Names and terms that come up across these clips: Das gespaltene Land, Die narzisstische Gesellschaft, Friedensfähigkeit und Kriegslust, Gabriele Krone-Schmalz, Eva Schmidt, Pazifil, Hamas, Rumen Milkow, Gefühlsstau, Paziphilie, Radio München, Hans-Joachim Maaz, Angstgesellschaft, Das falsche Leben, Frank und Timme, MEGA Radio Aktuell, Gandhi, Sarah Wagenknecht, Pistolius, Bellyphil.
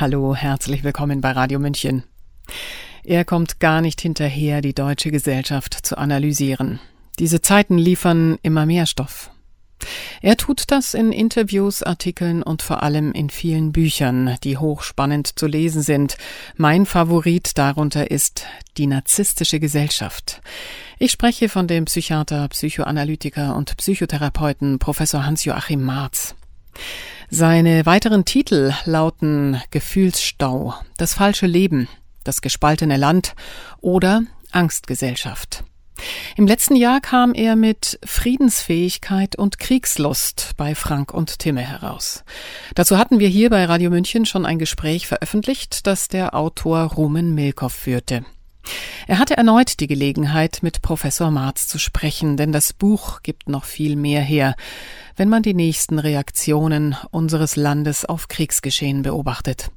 Hallo, herzlich willkommen bei Radio München. Er kommt gar nicht hinterher, die deutsche Gesellschaft zu analysieren. Diese Zeiten liefern immer mehr Stoff. Er tut das in Interviews, Artikeln und vor allem in vielen Büchern, die hochspannend zu lesen sind. Mein Favorit darunter ist Die narzisstische Gesellschaft. Ich spreche von dem Psychiater, Psychoanalytiker und Psychotherapeuten Professor Hans-Joachim Maaz. Seine weiteren Titel lauten Gefühlsstau, Das falsche Leben, Das gespaltene Land oder Angstgesellschaft. Im letzten Jahr kam er mit Friedensfähigkeit und Kriegslust bei Frank und Timme heraus. Dazu hatten wir hier bei Radio München schon ein Gespräch veröffentlicht, das der Autor Rumen Milkow führte. Er hatte erneut die Gelegenheit, mit Professor Maaz zu sprechen, denn das Buch gibt noch viel mehr her, wenn man die nächsten Reaktionen unseres Landes auf Kriegsgeschehen beobachtet.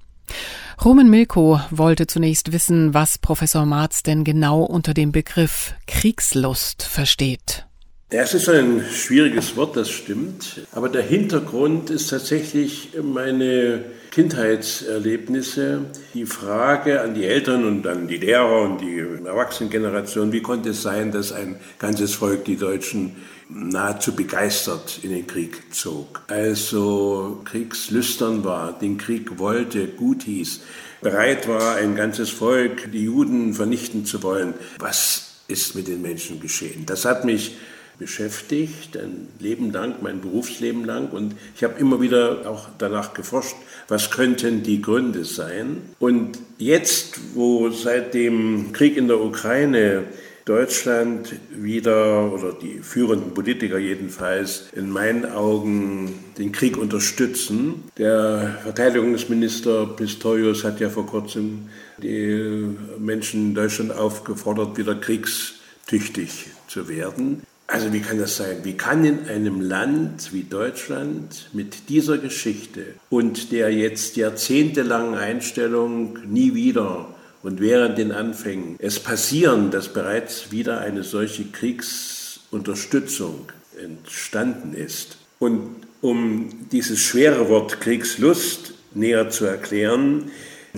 Rumen Milkow wollte zunächst wissen, was Professor Maaz denn genau unter dem Begriff Kriegslust versteht. Das ist ein schwieriges Wort, das stimmt. Aber der Hintergrund ist tatsächlich meine Kindheitserlebnisse. Die Frage an die Eltern und an die Lehrer und die Erwachsenengeneration, wie konnte es sein, dass ein ganzes Volk, die Deutschen, nahezu begeistert in den Krieg zog. Also kriegslüstern war, den Krieg wollte, gut hieß, bereit war, ein ganzes Volk, die Juden vernichten zu wollen. Was ist mit den Menschen geschehen? Das hat mich beschäftigt, ein Leben lang, mein Berufsleben lang, und ich habe immer wieder auch danach geforscht, was könnten die Gründe sein. Und jetzt, wo seit dem Krieg in der Ukraine Deutschland wieder, oder die führenden Politiker jedenfalls, in meinen Augen den Krieg unterstützen. Der Verteidigungsminister Pistolius hat ja vor kurzem die Menschen in Deutschland aufgefordert, wieder kriegstüchtig zu werden. Also wie kann das sein? Wie kann in einem Land wie Deutschland mit dieser Geschichte und der jetzt jahrzehntelangen Einstellung nie wieder und während den Anfängen es passieren, dass bereits wieder eine solche Kriegsunterstützung entstanden ist? Und um dieses schwere Wort Kriegslust näher zu erklären,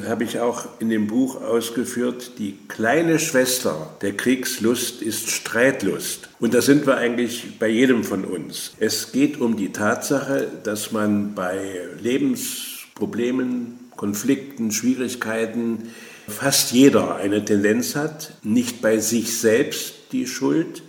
habe ich auch in dem Buch ausgeführt, die kleine Schwester der Kriegslust ist Streitlust. Und da sind wir eigentlich bei jedem von uns. Es geht um die Tatsache, dass man bei Lebensproblemen, Konflikten, Schwierigkeiten fast jeder eine Tendenz hat, nicht bei sich selbst die Schuld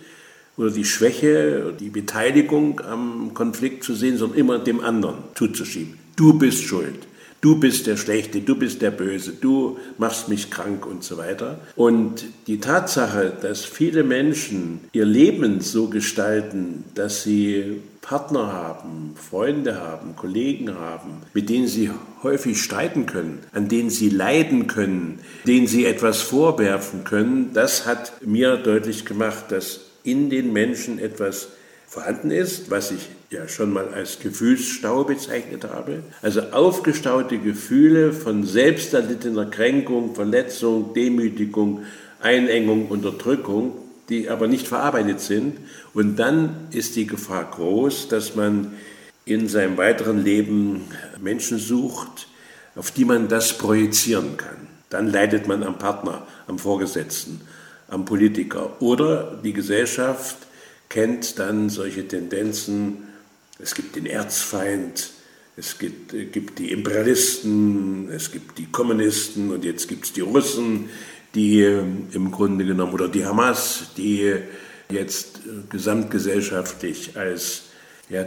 oder die Schwäche oder die Beteiligung am Konflikt zu sehen, sondern immer dem anderen zuzuschieben. Du bist schuld, du bist der Schlechte, du bist der Böse, du machst mich krank und so weiter. Und die Tatsache, dass viele Menschen ihr Leben so gestalten, dass sie Partner haben, Freunde haben, Kollegen haben, mit denen sie häufig streiten können, an denen sie leiden können, denen sie etwas vorwerfen können, das hat mir deutlich gemacht, dass in den Menschen etwas vorhanden ist, was ich ja schon mal als Gefühlsstau bezeichnet habe. Also aufgestaute Gefühle von selbst erlittener Kränkung, Verletzung, Demütigung, Einengung, Unterdrückung, die aber nicht verarbeitet sind. Und dann ist die Gefahr groß, dass man in seinem weiteren Leben Menschen sucht, auf die man das projizieren kann. Dann leidet man am Partner, am Vorgesetzten, am Politiker. Oder die Gesellschaft kennt dann solche Tendenzen. Es gibt den Erzfeind, es gibt die Imperialisten, es gibt die Kommunisten und jetzt gibt es die Russen, die im Grunde genommen, oder die Hamas, die jetzt gesamtgesellschaftlich als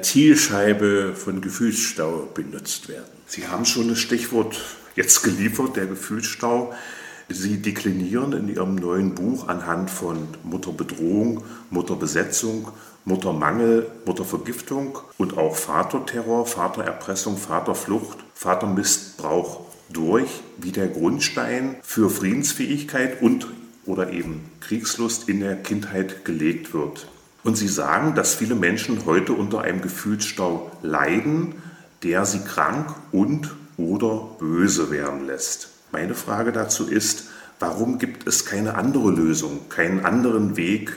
Zielscheibe von Gefühlsstau benutzt werden. Sie haben schon das Stichwort jetzt geliefert, der Gefühlsstau. Sie deklinieren in Ihrem neuen Buch anhand von Mutterbedrohung, Mutterbesetzung, Muttermangel, Muttervergiftung und auch Vaterterror, Vatererpressung, Vaterflucht, Vatermissbrauch durch, wie der Grundstein für Friedensfähigkeit und oder eben Kriegslust in der Kindheit gelegt wird. Und Sie sagen, dass viele Menschen heute unter einem Gefühlsstau leiden, der sie krank und oder böse werden lässt. Meine Frage dazu ist, warum gibt es keine andere Lösung, keinen anderen Weg,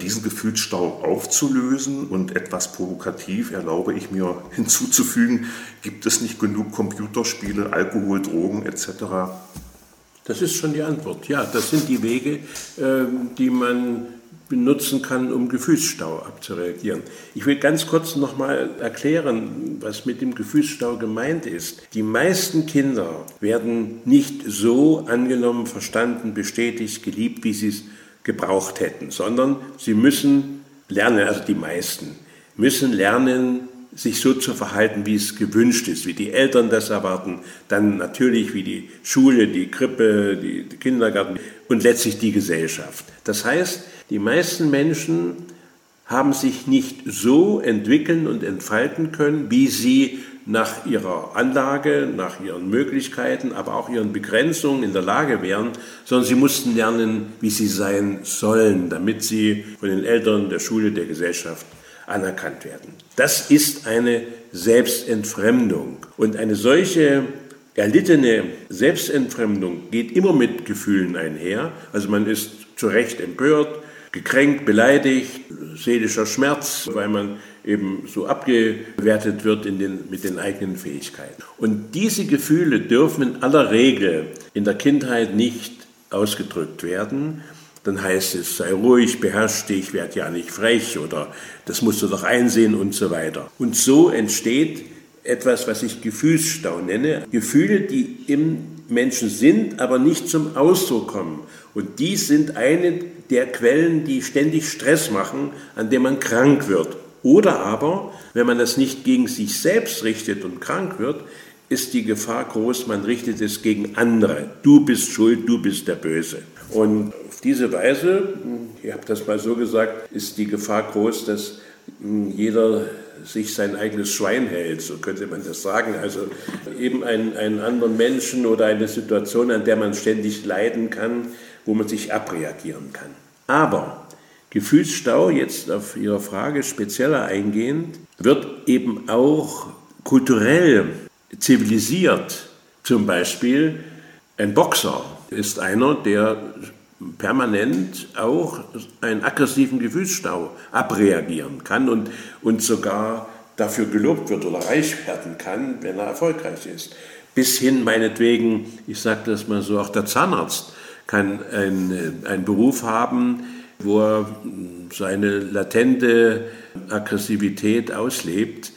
diesen Gefühlsstau aufzulösen. Und etwas provokativ erlaube ich mir hinzuzufügen, gibt es nicht genug Computerspiele, Alkohol, Drogen etc.? Das ist schon die Antwort. Ja, das sind die Wege, die man benutzen kann, um Gefühlsstau abzureagieren. Ich will ganz kurz nochmal erklären, was mit dem Gefühlsstau gemeint ist. Die meisten Kinder werden nicht so angenommen, verstanden, bestätigt, geliebt, wie sie es gebraucht hätten, sondern sie müssen lernen, also die meisten müssen lernen, sich so zu verhalten, wie es gewünscht ist, wie die Eltern das erwarten, dann natürlich wie die Schule, die Krippe, die Kindergarten und letztlich die Gesellschaft. Das heißt, die meisten Menschen haben sich nicht so entwickeln und entfalten können, wie sie nach ihrer Anlage, nach ihren Möglichkeiten, aber auch ihren Begrenzungen in der Lage wären, sondern sie mussten lernen, wie sie sein sollen, damit sie von den Eltern, der Schule, der Gesellschaft anerkannt werden. Das ist eine Selbstentfremdung. Und eine solche erlittene Selbstentfremdung geht immer mit Gefühlen einher. Also man ist zu Recht empört, gekränkt, beleidigt, seelischer Schmerz, weil man eben so abgewertet wird mit den eigenen Fähigkeiten. Und diese Gefühle dürfen in aller Regel in der Kindheit nicht ausgedrückt werden. Dann heißt es, sei ruhig, beherrsch dich, werd ja nicht frech oder das musst du doch einsehen und so weiter. Und so entsteht etwas, was ich Gefühlsstau nenne. Gefühle, die im Menschen sind, aber nicht zum Ausdruck kommen. Und die sind eine der Quellen, die ständig Stress machen, an dem man krank wird. Oder aber, wenn man das nicht gegen sich selbst richtet und krank wird, ist die Gefahr groß, man richtet es gegen andere. Du bist schuld, du bist der Böse. Und auf diese Weise, ich habe das mal so gesagt, ist die Gefahr groß, dass jeder sich sein eigenes Schwein hält, so könnte man das sagen. Also eben einen anderen Menschen oder eine Situation, an der man ständig leiden kann, wo man sich abreagieren kann. Aber Gefühlsstau, jetzt auf Ihre Frage spezieller eingehend, wird eben auch kulturell zivilisiert. Zum Beispiel ein Boxer ist einer, der permanent auch einen aggressiven Gefühlsstau abreagieren kann und sogar dafür gelobt wird oder reich werden kann, wenn er erfolgreich ist. Bis hin meinetwegen, ich sage das mal so, auch der Zahnarzt kann einen Beruf haben, wo er seine latente Aggressivität auslebt.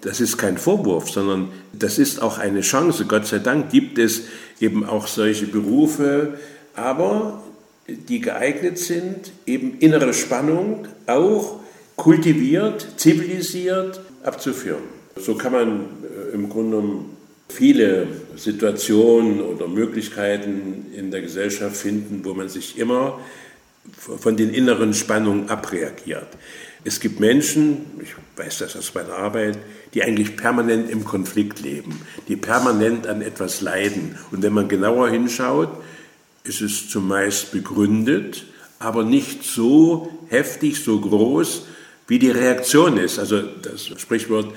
Das ist kein Vorwurf, sondern das ist auch eine Chance. Gott sei Dank gibt es eben auch solche Berufe, aber die geeignet sind, eben innere Spannung auch kultiviert, zivilisiert abzuführen. So kann man im Grunde genommen viele Situationen oder Möglichkeiten in der Gesellschaft finden, wo man sich immer von den inneren Spannungen abreagiert. Es gibt Menschen, ich weiß das aus meiner Arbeit, die eigentlich permanent im Konflikt leben, die permanent an etwas leiden. Und wenn man genauer hinschaut, ist es zumeist begründet, aber nicht so heftig, so groß, wie die Reaktion ist. Also das Sprichwort,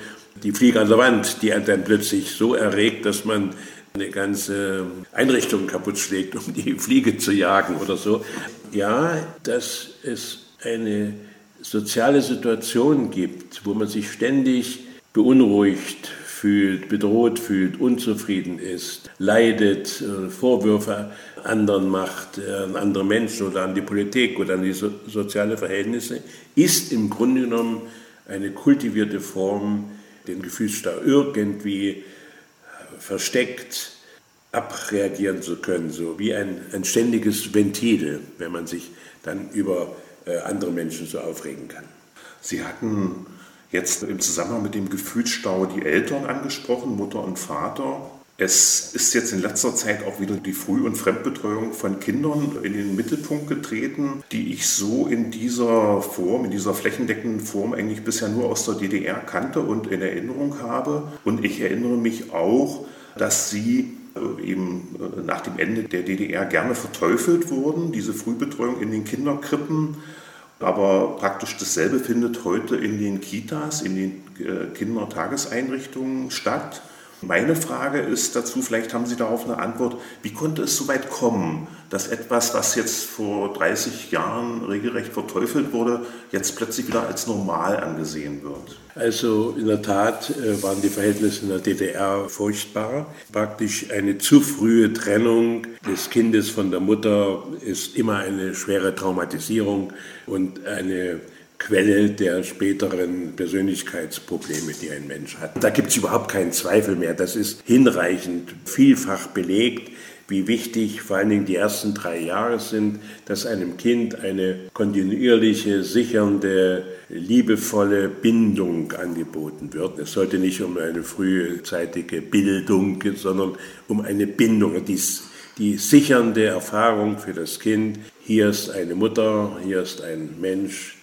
die Fliege an der Wand, die dann plötzlich so erregt, dass man eine ganze Einrichtung kaputt schlägt, um die Fliege zu jagen oder so. Ja, dass es eine soziale Situation gibt, wo man sich ständig beunruhigt fühlt, bedroht fühlt, unzufrieden ist, leidet, Vorwürfe anderen macht, an andere Menschen oder an die Politik oder an die sozialen Verhältnisse, ist im Grunde genommen eine kultivierte Form, den Gefühlsstau irgendwie versteckt abreagieren zu können, so wie ein ständiges Ventil, wenn man sich dann über andere Menschen so aufregen kann. Sie hatten jetzt im Zusammenhang mit dem Gefühlsstau die Eltern angesprochen, Mutter und Vater. Es ist jetzt in letzter Zeit auch wieder die Früh- und Fremdbetreuung von Kindern in den Mittelpunkt getreten, die ich so in dieser Form, in dieser flächendeckenden Form eigentlich bisher nur aus der DDR kannte und in Erinnerung habe. Und ich erinnere mich auch, dass sie eben nach dem Ende der DDR gerne verteufelt wurden, diese Frühbetreuung in den Kinderkrippen. Aber praktisch dasselbe findet heute in den Kitas, in den Kindertageseinrichtungen statt. Meine Frage ist dazu, vielleicht haben Sie darauf eine Antwort, wie konnte es so weit kommen, dass etwas, was jetzt vor 30 Jahren regelrecht verteufelt wurde, jetzt plötzlich wieder als normal angesehen wird? Also in der Tat waren die Verhältnisse in der DDR furchtbar. Praktisch eine zu frühe Trennung des Kindes von der Mutter ist immer eine schwere Traumatisierung und eine Quelle der späteren Persönlichkeitsprobleme, die ein Mensch hat. Da gibt es überhaupt keinen Zweifel mehr. Das ist hinreichend vielfach belegt, wie wichtig vor allen Dingen die ersten 3 Jahre sind, dass einem Kind eine kontinuierliche, sichernde, liebevolle Bindung angeboten wird. Es sollte nicht um eine frühzeitige Bildung gehen, sondern um eine Bindung, die sichernde Erfahrung für das Kind. Hier ist eine Mutter, hier ist ein Mensch,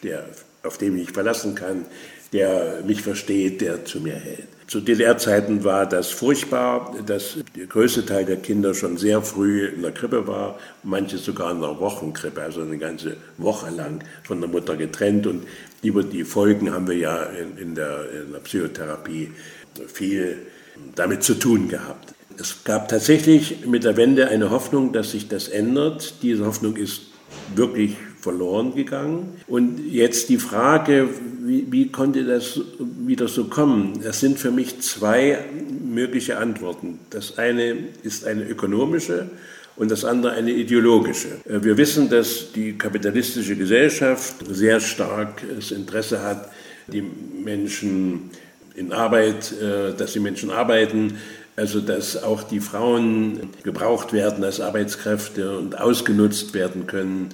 auf den ich mich verlassen kann, der mich versteht, der zu mir hält. Zu DDR-Zeiten war das furchtbar, dass der größte Teil der Kinder schon sehr früh in der Krippe war, manche sogar in der Wochenkrippe, also eine ganze Woche lang von der Mutter getrennt. Und über die Folgen haben wir ja in der Psychotherapie viel damit zu tun gehabt. Es gab tatsächlich mit der Wende eine Hoffnung, dass sich das ändert. Diese Hoffnung ist wirklich verloren gegangen. Und jetzt die Frage, wie konnte das wieder so kommen? Das sind für mich 2 mögliche Antworten. Das eine ist eine ökonomische und das andere eine ideologische. Wir wissen, dass die kapitalistische Gesellschaft sehr stark das Interesse hat, dass die Menschen arbeiten. Also dass auch die Frauen gebraucht werden als Arbeitskräfte und ausgenutzt werden können.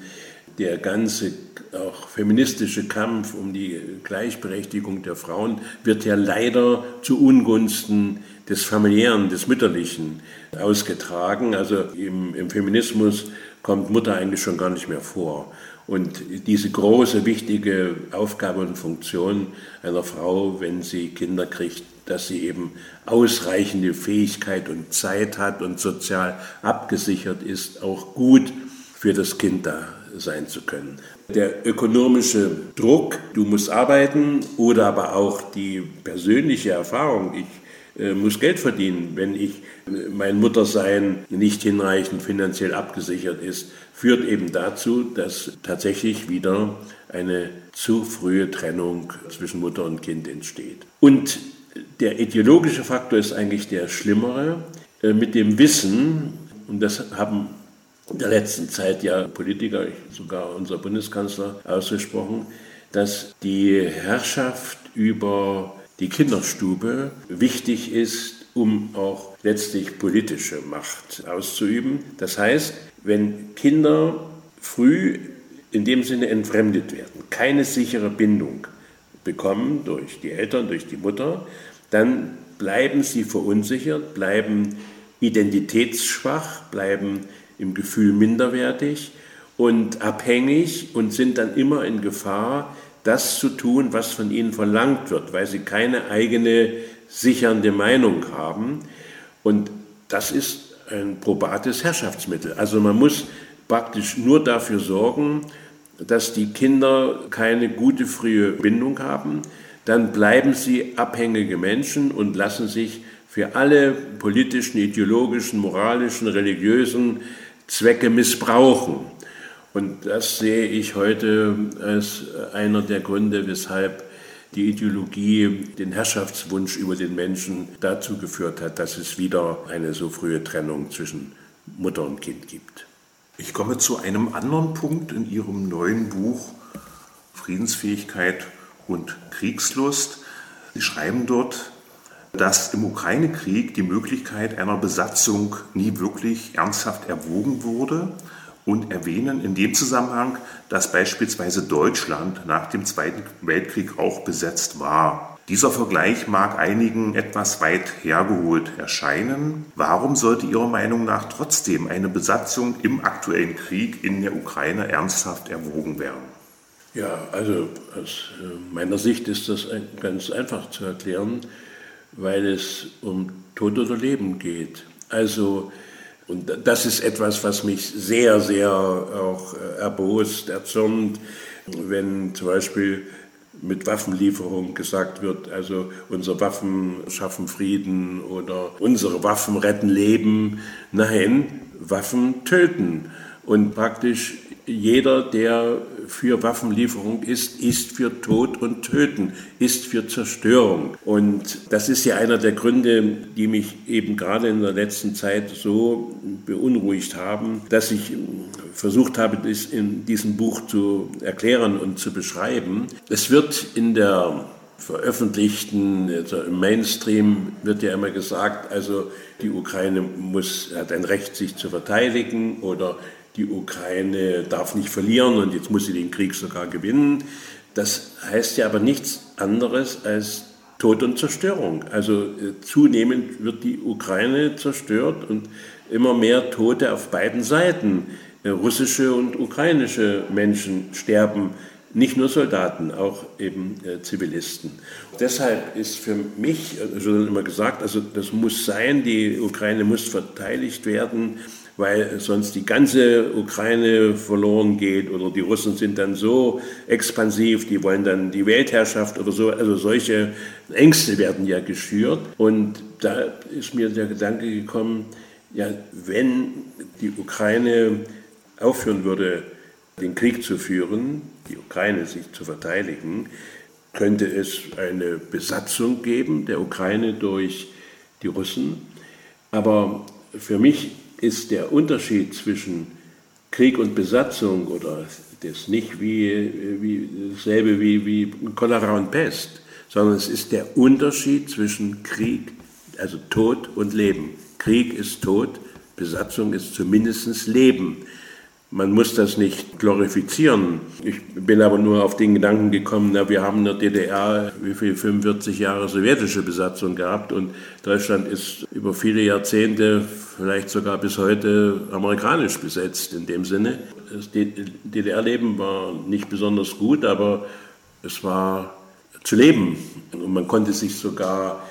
Der ganze auch feministische Kampf um die Gleichberechtigung der Frauen wird ja leider zu Ungunsten des Familiären, des Mütterlichen ausgetragen. Also im Feminismus kommt Mutter eigentlich schon gar nicht mehr vor. Und diese große, wichtige Aufgabe und Funktion einer Frau, wenn sie Kinder kriegt, dass sie eben ausreichende Fähigkeit und Zeit hat und sozial abgesichert ist, auch gut für das Kind da sein zu können. Der ökonomische Druck, du musst arbeiten, oder aber auch die persönliche Erfahrung, ich muss Geld verdienen, wenn mein Muttersein nicht hinreichend finanziell abgesichert ist, führt eben dazu, dass tatsächlich wieder eine zu frühe Trennung zwischen Mutter und Kind entsteht. Und der ideologische Faktor ist eigentlich der schlimmere, mit dem Wissen, und das haben in der letzten Zeit ja Politiker, sogar unser Bundeskanzler, ausgesprochen, dass die Herrschaft über die Kinderstube wichtig ist, um auch letztlich politische Macht auszuüben. Das heißt, wenn Kinder früh in dem Sinne entfremdet werden, keine sichere Bindung bekommen durch die Eltern, durch die Mutter, dann bleiben sie verunsichert, bleiben identitätsschwach, bleiben im Gefühl minderwertig und abhängig und sind dann immer in Gefahr, das zu tun, was von ihnen verlangt wird, weil sie keine eigene sichernde Meinung haben. Und das ist ein probates Herrschaftsmittel. Also man muss praktisch nur dafür sorgen, dass die Kinder keine gute frühe Bindung haben, dann bleiben sie abhängige Menschen und lassen sich für alle politischen, ideologischen, moralischen, religiösen Zwecke missbrauchen. Und das sehe ich heute als einer der Gründe, weshalb die Ideologie den Herrschaftswunsch über den Menschen dazu geführt hat, dass es wieder eine so frühe Trennung zwischen Mutter und Kind gibt. Ich komme zu einem anderen Punkt in Ihrem neuen Buch Friedensfähigkeit und Kriegslust. Sie schreiben dort, dass im Ukraine-Krieg die Möglichkeit einer Besatzung nie wirklich ernsthaft erwogen wurde und erwähnen in dem Zusammenhang, dass beispielsweise Deutschland nach dem Zweiten Weltkrieg auch besetzt war. Dieser Vergleich mag einigen etwas weit hergeholt erscheinen. Warum sollte Ihrer Meinung nach trotzdem eine Besatzung im aktuellen Krieg in der Ukraine ernsthaft erwogen werden? Ja, also aus meiner Sicht ist das ganz einfach zu erklären, weil es um Tod oder Leben geht. Also, und das ist etwas, was mich sehr, sehr auch erbost, erzürnt, wenn zum Beispiel mit Waffenlieferung gesagt wird, also unsere Waffen schaffen Frieden oder unsere Waffen retten Leben. Nein, Waffen töten. Und praktisch jeder, der für Waffenlieferung ist, ist für Tod und Töten, ist für Zerstörung. Und das ist ja einer der Gründe, die mich eben gerade in der letzten Zeit so beunruhigt haben, dass ich versucht habe, das in diesem Buch zu erklären und zu beschreiben. Es wird in der veröffentlichten, also im Mainstream wird ja immer gesagt, also die Ukraine hat ein Recht, sich zu verteidigen, oder die Ukraine darf nicht verlieren und jetzt muss sie den Krieg sogar gewinnen. Das heißt ja aber nichts anderes als Tod und Zerstörung. Also zunehmend wird die Ukraine zerstört und immer mehr Tote auf beiden Seiten. Russische und ukrainische Menschen sterben, nicht nur Soldaten, auch eben Zivilisten. Deshalb ist für mich, schon immer gesagt, also das muss sein, die Ukraine muss verteidigt werden, weil sonst die ganze Ukraine verloren geht oder die Russen sind dann so expansiv, die wollen dann die Weltherrschaft oder so. Also solche Ängste werden ja geschürt. Und da ist mir der Gedanke gekommen, ja, wenn die Ukraine aufhören würde, den Krieg zu führen, die Ukraine sich zu verteidigen, könnte es eine Besatzung geben der Ukraine durch die Russen. Aber für mich ist der Unterschied zwischen Krieg und Besatzung oder das nicht wie dasselbe wie Cholera und Pest, sondern es ist der Unterschied zwischen Krieg, also Tod und Leben. Krieg ist Tod, Besatzung ist zumindest Leben. Man muss das nicht glorifizieren. Ich bin aber nur auf den Gedanken gekommen, na, wir haben in der DDR 45 Jahre sowjetische Besatzung gehabt und Deutschland ist über viele Jahrzehnte, vielleicht sogar bis heute, amerikanisch besetzt in dem Sinne. Das DDR-Leben war nicht besonders gut, aber es war zu leben. Und man konnte sich sogar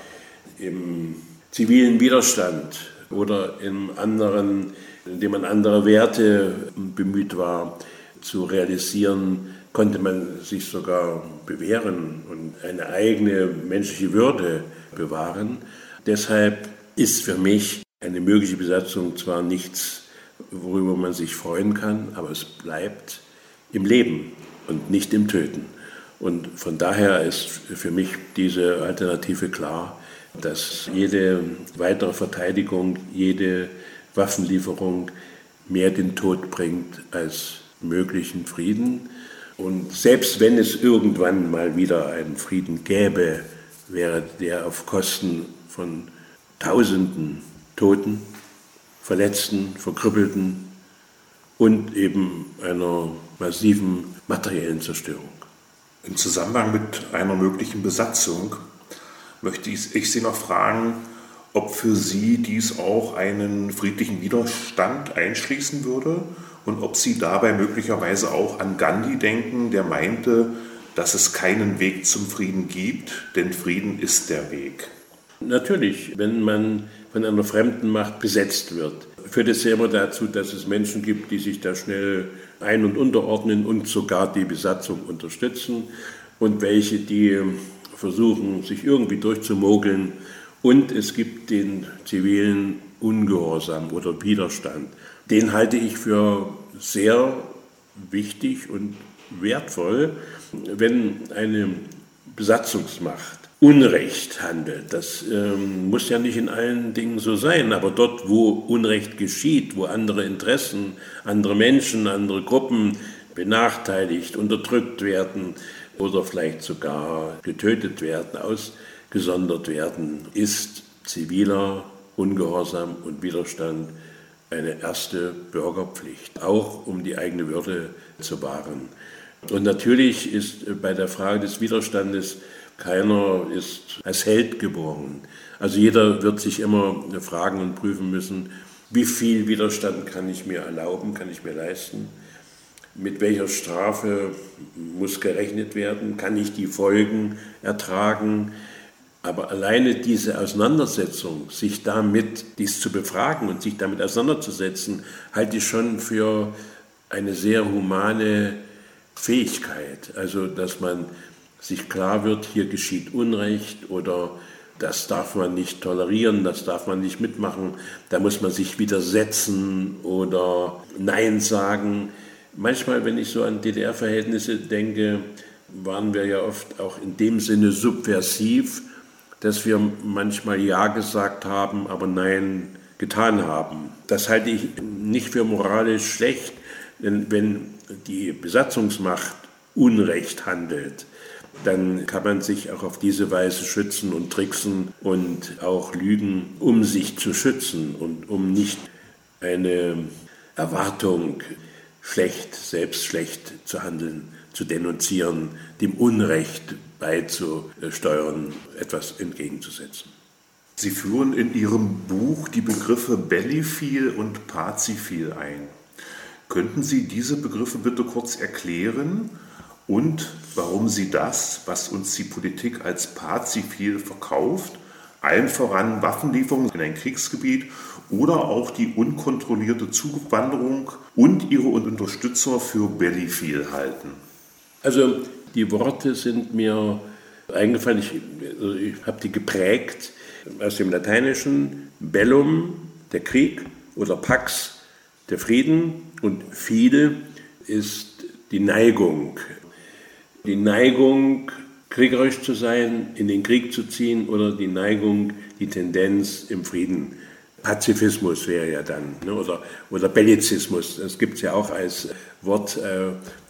im zivilen Widerstand oder im anderen, indem man andere Werte bemüht war zu realisieren, konnte man sich sogar bewähren und eine eigene menschliche Würde bewahren. Deshalb ist für mich eine mögliche Besatzung zwar nichts, worüber man sich freuen kann, aber es bleibt im Leben und nicht im Töten. Und von daher ist für mich diese Alternative klar, dass jede weitere Verteidigung, jede Waffenlieferung mehr den Tod bringt als möglichen Frieden. Und selbst wenn es irgendwann mal wieder einen Frieden gäbe, wäre der auf Kosten von Tausenden Toten, Verletzten, Verkrüppelten und eben einer massiven materiellen Zerstörung. Im Zusammenhang mit einer möglichen Besatzung möchte ich Sie noch fragen, ob für Sie dies auch einen friedlichen Widerstand einschließen würde und ob Sie dabei möglicherweise auch an Gandhi denken, der meinte, dass es keinen Weg zum Frieden gibt, denn Frieden ist der Weg. Natürlich, wenn man von einer fremden Macht besetzt wird, führt es ja immer dazu, dass es Menschen gibt, die sich da schnell ein- und unterordnen und sogar die Besatzung unterstützen und welche, die versuchen, sich irgendwie durchzumogeln. Und es gibt den zivilen Ungehorsam oder Widerstand. Den halte ich für sehr wichtig und wertvoll. Wenn eine Besatzungsmacht Unrecht handelt, das muss ja nicht in allen Dingen so sein, aber dort, wo Unrecht geschieht, wo andere Interessen, andere Menschen, andere Gruppen benachteiligt, unterdrückt werden oder vielleicht sogar getötet werden, gesondert werden, ist ziviler Ungehorsam und Widerstand eine erste Bürgerpflicht, auch um die eigene Würde zu wahren. Und natürlich ist bei der Frage des Widerstandes keiner ist als Held geboren. Also jeder wird sich immer fragen und prüfen müssen, wie viel Widerstand kann ich mir erlauben, kann ich mir leisten, mit welcher Strafe muss gerechnet werden, kann ich die Folgen ertragen. Aber alleine diese Auseinandersetzung, sich damit, dies zu befragen und sich damit auseinanderzusetzen, halte ich schon für eine sehr humane Fähigkeit. Also, dass man sich klar wird, hier geschieht Unrecht oder das darf man nicht tolerieren, das darf man nicht mitmachen, da muss man sich widersetzen oder Nein sagen. Manchmal, wenn ich so an DDR-Verhältnisse denke, waren wir ja oft auch in dem Sinne subversiv, dass wir manchmal Ja gesagt haben, aber Nein getan haben. Das halte ich nicht für moralisch schlecht, denn wenn die Besatzungsmacht Unrecht handelt, dann kann man sich auch auf diese Weise schützen und tricksen und auch lügen, um sich zu schützen und um nicht eine Erwartung, selbst schlecht zu handeln, zu denunzieren, dem Unrecht beizusteuern, etwas entgegenzusetzen. Sie führen in Ihrem Buch die Begriffe Bellyphil und Pazifil ein. Könnten Sie diese Begriffe bitte kurz erklären? Und warum sie das, was uns die Politik als pazifil verkauft, allen voran Waffenlieferungen in ein Kriegsgebiet oder auch die unkontrollierte Zuwanderung und ihre Unterstützer für bellyphil halten? Also die Worte sind mir eingefallen, ich habe die geprägt aus dem Lateinischen, bellum, der Krieg, oder pax, der Frieden, und fil ist die Neigung. Die Neigung, kriegerisch zu sein, in den Krieg zu ziehen, oder die Neigung, die Tendenz im Frieden. Pazifismus wäre ja dann, ne? oder Bellizismus, das gibt es ja auch als Wort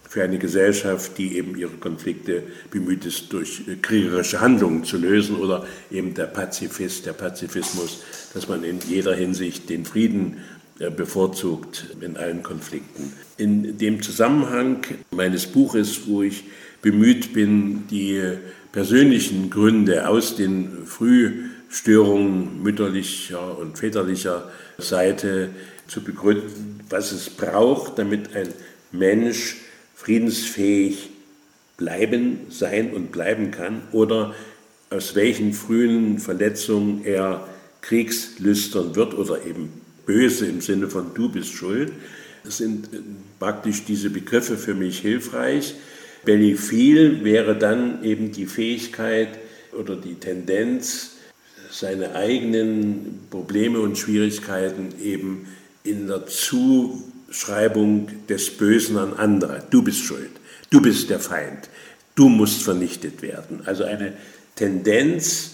für eine Gesellschaft, die eben ihre Konflikte bemüht ist, durch kriegerische Handlungen zu lösen, oder eben der Pazifist, der Pazifismus, dass man in jeder Hinsicht den Frieden bevorzugt in allen Konflikten. In dem Zusammenhang meines Buches, wo ich bemüht bin, die persönlichen Gründe aus den Frühstörungen mütterlicher und väterlicher Seite zu begründen, was es braucht, damit ein Mensch friedensfähig sein und bleiben kann, oder aus welchen frühen Verletzungen er kriegslüstern wird oder eben böse im Sinne von du bist schuld. Es sind praktisch diese Begriffe für mich hilfreich. Bellyphil wäre dann eben die Fähigkeit oder die Tendenz, seine eigenen Probleme und Schwierigkeiten eben in der Zuschreibung des Bösen an andere. Du bist schuld, du bist der Feind, du musst vernichtet werden. Also eine Tendenz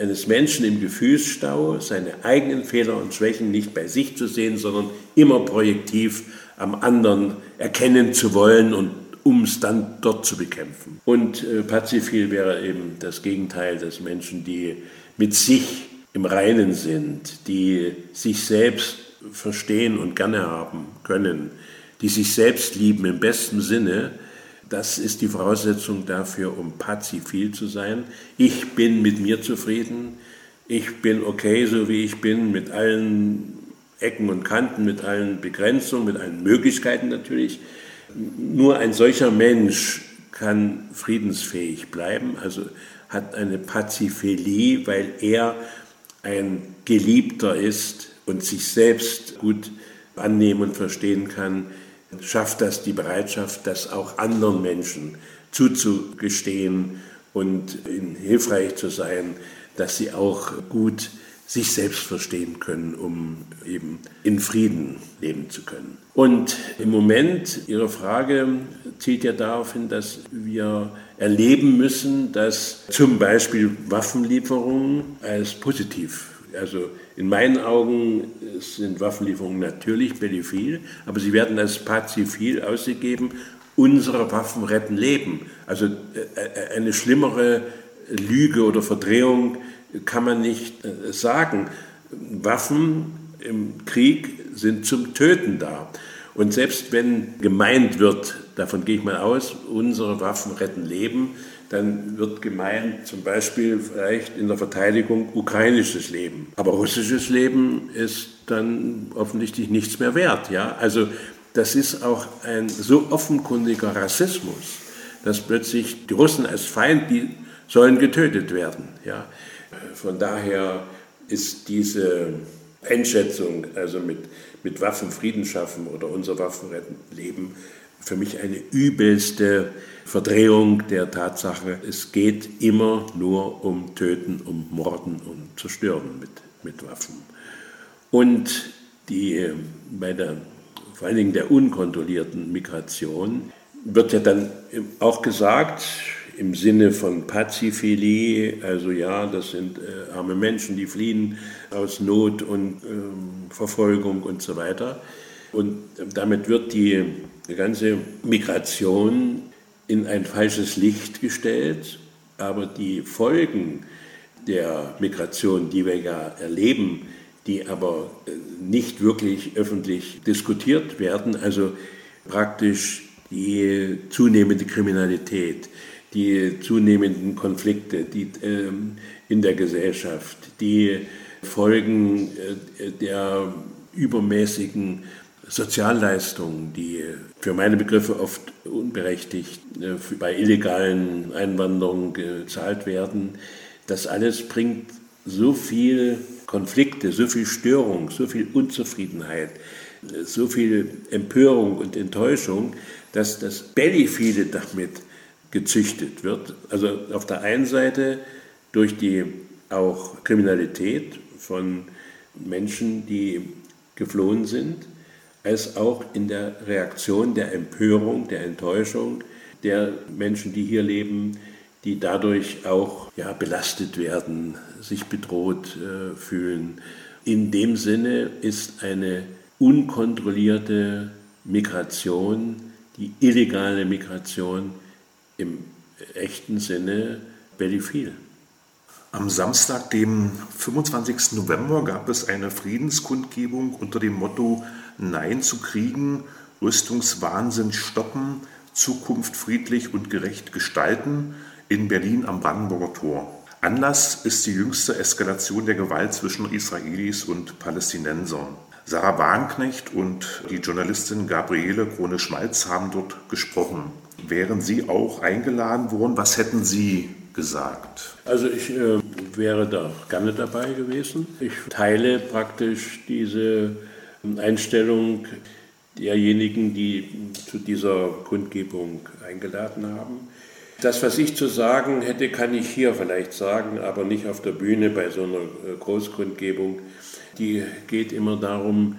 eines Menschen im Gefühlsstau, seine eigenen Fehler und Schwächen nicht bei sich zu sehen, sondern immer projektiv am anderen erkennen zu wollen und um es dann dort zu bekämpfen. Und pazifil wäre eben das Gegenteil, dass Menschen, die mit sich im Reinen sind, die sich selbst verstehen und gerne haben können, die sich selbst lieben im besten Sinne, das ist die Voraussetzung dafür, um pazifil zu sein. Ich bin mit mir zufrieden, ich bin okay, so wie ich bin, mit allen Ecken und Kanten, mit allen Begrenzungen, mit allen Möglichkeiten natürlich. Nur ein solcher Mensch kann friedensfähig bleiben, also hat eine Paziphilie, weil er ein Geliebter ist und sich selbst gut annehmen und verstehen kann, schafft das die Bereitschaft, das auch anderen Menschen zuzugestehen und ihnen hilfreich zu sein, dass sie auch gut sich selbst verstehen können, um eben in Frieden leben zu können. Und im Moment, Ihre Frage zielt ja darauf hin, dass wir erleben müssen, dass zum Beispiel Waffenlieferungen als positiv, also in meinen Augen sind Waffenlieferungen natürlich bellyphil, aber sie werden als pazifil ausgegeben, unsere Waffen retten Leben. Also eine schlimmere Lüge oder Verdrehung kann man nicht sagen. Waffen im Krieg sind zum Töten da. Und selbst wenn gemeint wird, davon gehe ich mal aus, unsere Waffen retten Leben, dann wird gemeint zum Beispiel vielleicht in der Verteidigung ukrainisches Leben. Aber russisches Leben ist dann offensichtlich nichts mehr wert. Ja? Also das ist auch ein so offenkundiger Rassismus, dass plötzlich die Russen als Feind, die sollen getötet werden. Ja? Von daher ist diese Einschätzung, also mit Waffen Frieden schaffen oder unsere Waffen retten Leben, für mich eine übelste Verdrehung der Tatsache. Es geht immer nur um Töten, um Morden, um Zerstören mit Waffen. Und vor allen Dingen der unkontrollierten Migration wird ja dann auch gesagt, im Sinne von Paziphilie, also ja, das sind arme Menschen, die fliehen aus Not und Verfolgung und so weiter. Und damit wird die ganze Migration in ein falsches Licht gestellt. Aber die Folgen der Migration, die wir ja erleben, die aber nicht wirklich öffentlich diskutiert werden, also praktisch die zunehmende Kriminalität, die zunehmenden Konflikte in der Gesellschaft, die Folgen der übermäßigen Sozialleistungen, die für meine Begriffe oft unberechtigt bei illegalen Einwanderungen gezahlt werden, das alles bringt so viel Konflikte, so viel Störung, so viel Unzufriedenheit, so viel Empörung und Enttäuschung, dass das Bellyfide damit gezüchtet wird. Also auf der einen Seite durch die auch Kriminalität von Menschen, die geflohen sind, als auch in der Reaktion der Empörung, der Enttäuschung der Menschen, die hier leben, die dadurch auch belastet werden, sich bedroht fühlen. In dem Sinne ist eine unkontrollierte Migration, die illegale Migration, im echten Sinne bellifiel. Am Samstag, dem 25. November, gab es eine Friedenskundgebung unter dem Motto Nein zu Kriegen, Rüstungswahnsinn stoppen, Zukunft friedlich und gerecht gestalten in Berlin am Brandenburger Tor. Anlass ist die jüngste Eskalation der Gewalt zwischen Israelis und Palästinensern. Sarah Wagenknecht und die Journalistin Gabriele Krone-Schmalz haben dort gesprochen. Wären Sie auch eingeladen worden? Was hätten Sie gesagt? Also ich wäre da gerne dabei gewesen. Ich teile praktisch diese Einstellung derjenigen, die zu dieser Kundgebung eingeladen haben. Das, was ich zu sagen hätte, kann ich hier vielleicht sagen, aber nicht auf der Bühne bei so einer Großkundgebung. Die geht immer darum,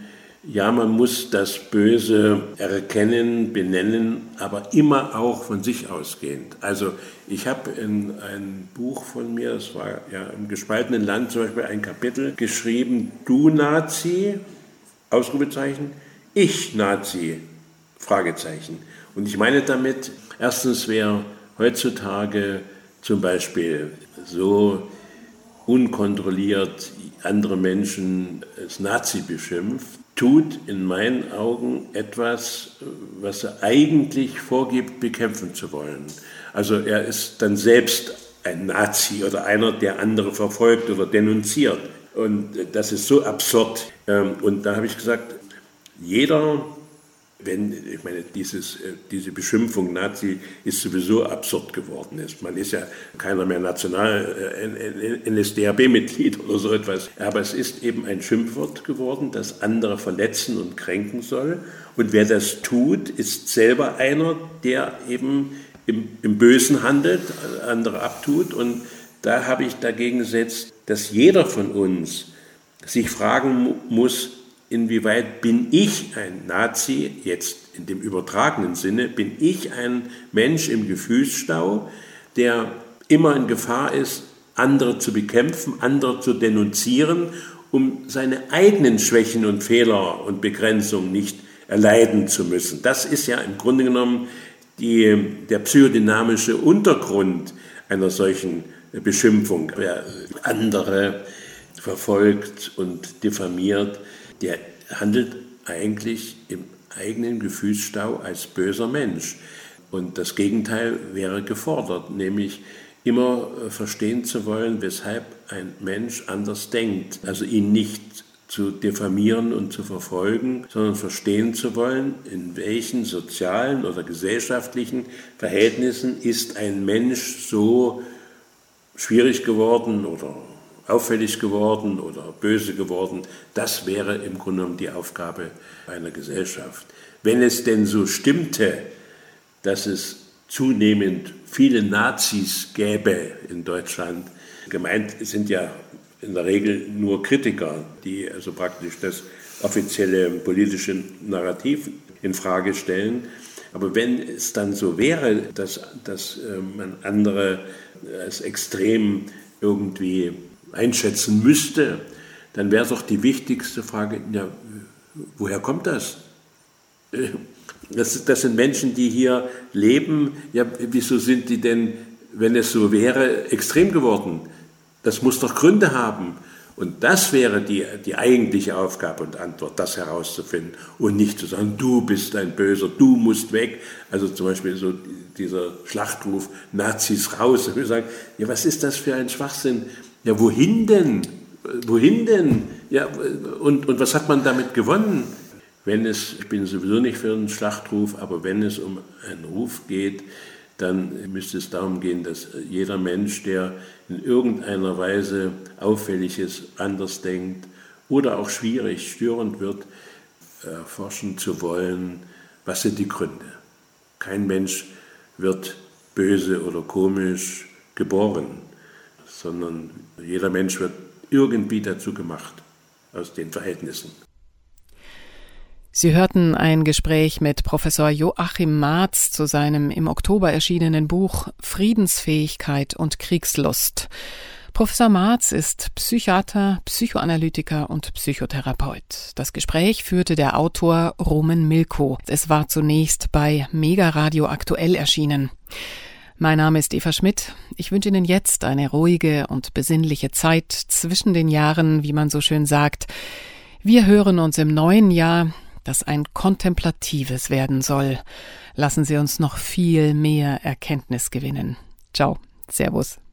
ja, man muss das Böse erkennen, benennen, aber immer auch von sich ausgehend. Also ich habe in einem Buch von mir, das war ja im gespaltenen Land, zum Beispiel ein Kapitel geschrieben, du Nazi, Ausrufezeichen, ich Nazi, Fragezeichen. Und ich meine damit, erstens, wer heutzutage zum Beispiel so unkontrolliert andere Menschen als Nazi beschimpft, tut in meinen Augen etwas, was er eigentlich vorgibt, bekämpfen zu wollen. Also er ist dann selbst ein Nazi oder einer, der andere verfolgt oder denunziert. Und das ist so absurd. Und da habe ich gesagt, jeder, diese Beschimpfung Nazi ist sowieso absurd geworden. Man ist ja keiner mehr NSDAP-Mitglied oder so etwas. Aber es ist eben ein Schimpfwort geworden, das andere verletzen und kränken soll. Und wer das tut, ist selber einer, der eben im Bösen handelt, andere abtut. Und da habe ich dagegen gesetzt, dass jeder von uns sich fragen muss, inwieweit bin ich ein Nazi, jetzt in dem übertragenen Sinne, bin ich ein Mensch im Gefühlsstau, der immer in Gefahr ist, andere zu bekämpfen, andere zu denunzieren, um seine eigenen Schwächen und Fehler und Begrenzungen nicht erleiden zu müssen. Das ist ja im Grunde genommen der psychodynamische Untergrund einer solchen Beschimpfung. Wer andere verfolgt und diffamiert, der handelt eigentlich im eigenen Gefühlsstau als böser Mensch. Und das Gegenteil wäre gefordert, nämlich immer verstehen zu wollen, weshalb ein Mensch anders denkt. Also ihn nicht zu diffamieren und zu verfolgen, sondern verstehen zu wollen, in welchen sozialen oder gesellschaftlichen Verhältnissen ist ein Mensch so schwierig geworden oder auffällig geworden oder böse geworden. Das wäre im Grunde genommen die Aufgabe einer Gesellschaft. Wenn es denn so stimmte, dass es zunehmend viele Nazis gäbe in Deutschland, gemeint sind ja in der Regel nur Kritiker, die also praktisch das offizielle politische Narrativ infrage stellen. Aber wenn es dann so wäre, dass man andere als extrem irgendwie einschätzen müsste, dann wäre doch die wichtigste Frage, ja, woher kommt das? Das sind Menschen, die hier leben. Ja, wieso sind die denn, wenn es so wäre, extrem geworden? Das muss doch Gründe haben. Und das wäre die eigentliche Aufgabe und Antwort, das herauszufinden und nicht zu sagen, du bist ein Böser, du musst weg. Also zum Beispiel so dieser Schlachtruf, Nazis raus. Wir sagen, ja, was ist das für ein Schwachsinn? Ja, wohin denn? Wohin denn? Ja, und was hat man damit gewonnen? Wenn es, ich bin sowieso nicht für einen Schlachtruf, aber wenn es um einen Ruf geht, dann müsste es darum gehen, dass jeder Mensch, der in irgendeiner Weise Auffälliges anders denkt oder auch schwierig, störend wird, forschen zu wollen, was sind die Gründe. Kein Mensch wird böse oder komisch geboren, sondern jeder Mensch wird irgendwie dazu gemacht, aus den Verhältnissen. Sie hörten ein Gespräch mit Professor Joachim Maaz zu seinem im Oktober erschienenen Buch Friedensfähigkeit und Kriegslust. Professor Maaz ist Psychiater, Psychoanalytiker und Psychotherapeut. Das Gespräch führte der Autor Rumen Milkow. Es war zunächst bei MEGA Radio Aktuell erschienen. Mein Name ist Eva Schmidt. Ich wünsche Ihnen jetzt eine ruhige und besinnliche Zeit zwischen den Jahren, wie man so schön sagt. Wir hören uns im neuen Jahr, das ein kontemplatives werden soll. Lassen Sie uns noch viel mehr Erkenntnis gewinnen. Ciao, Servus.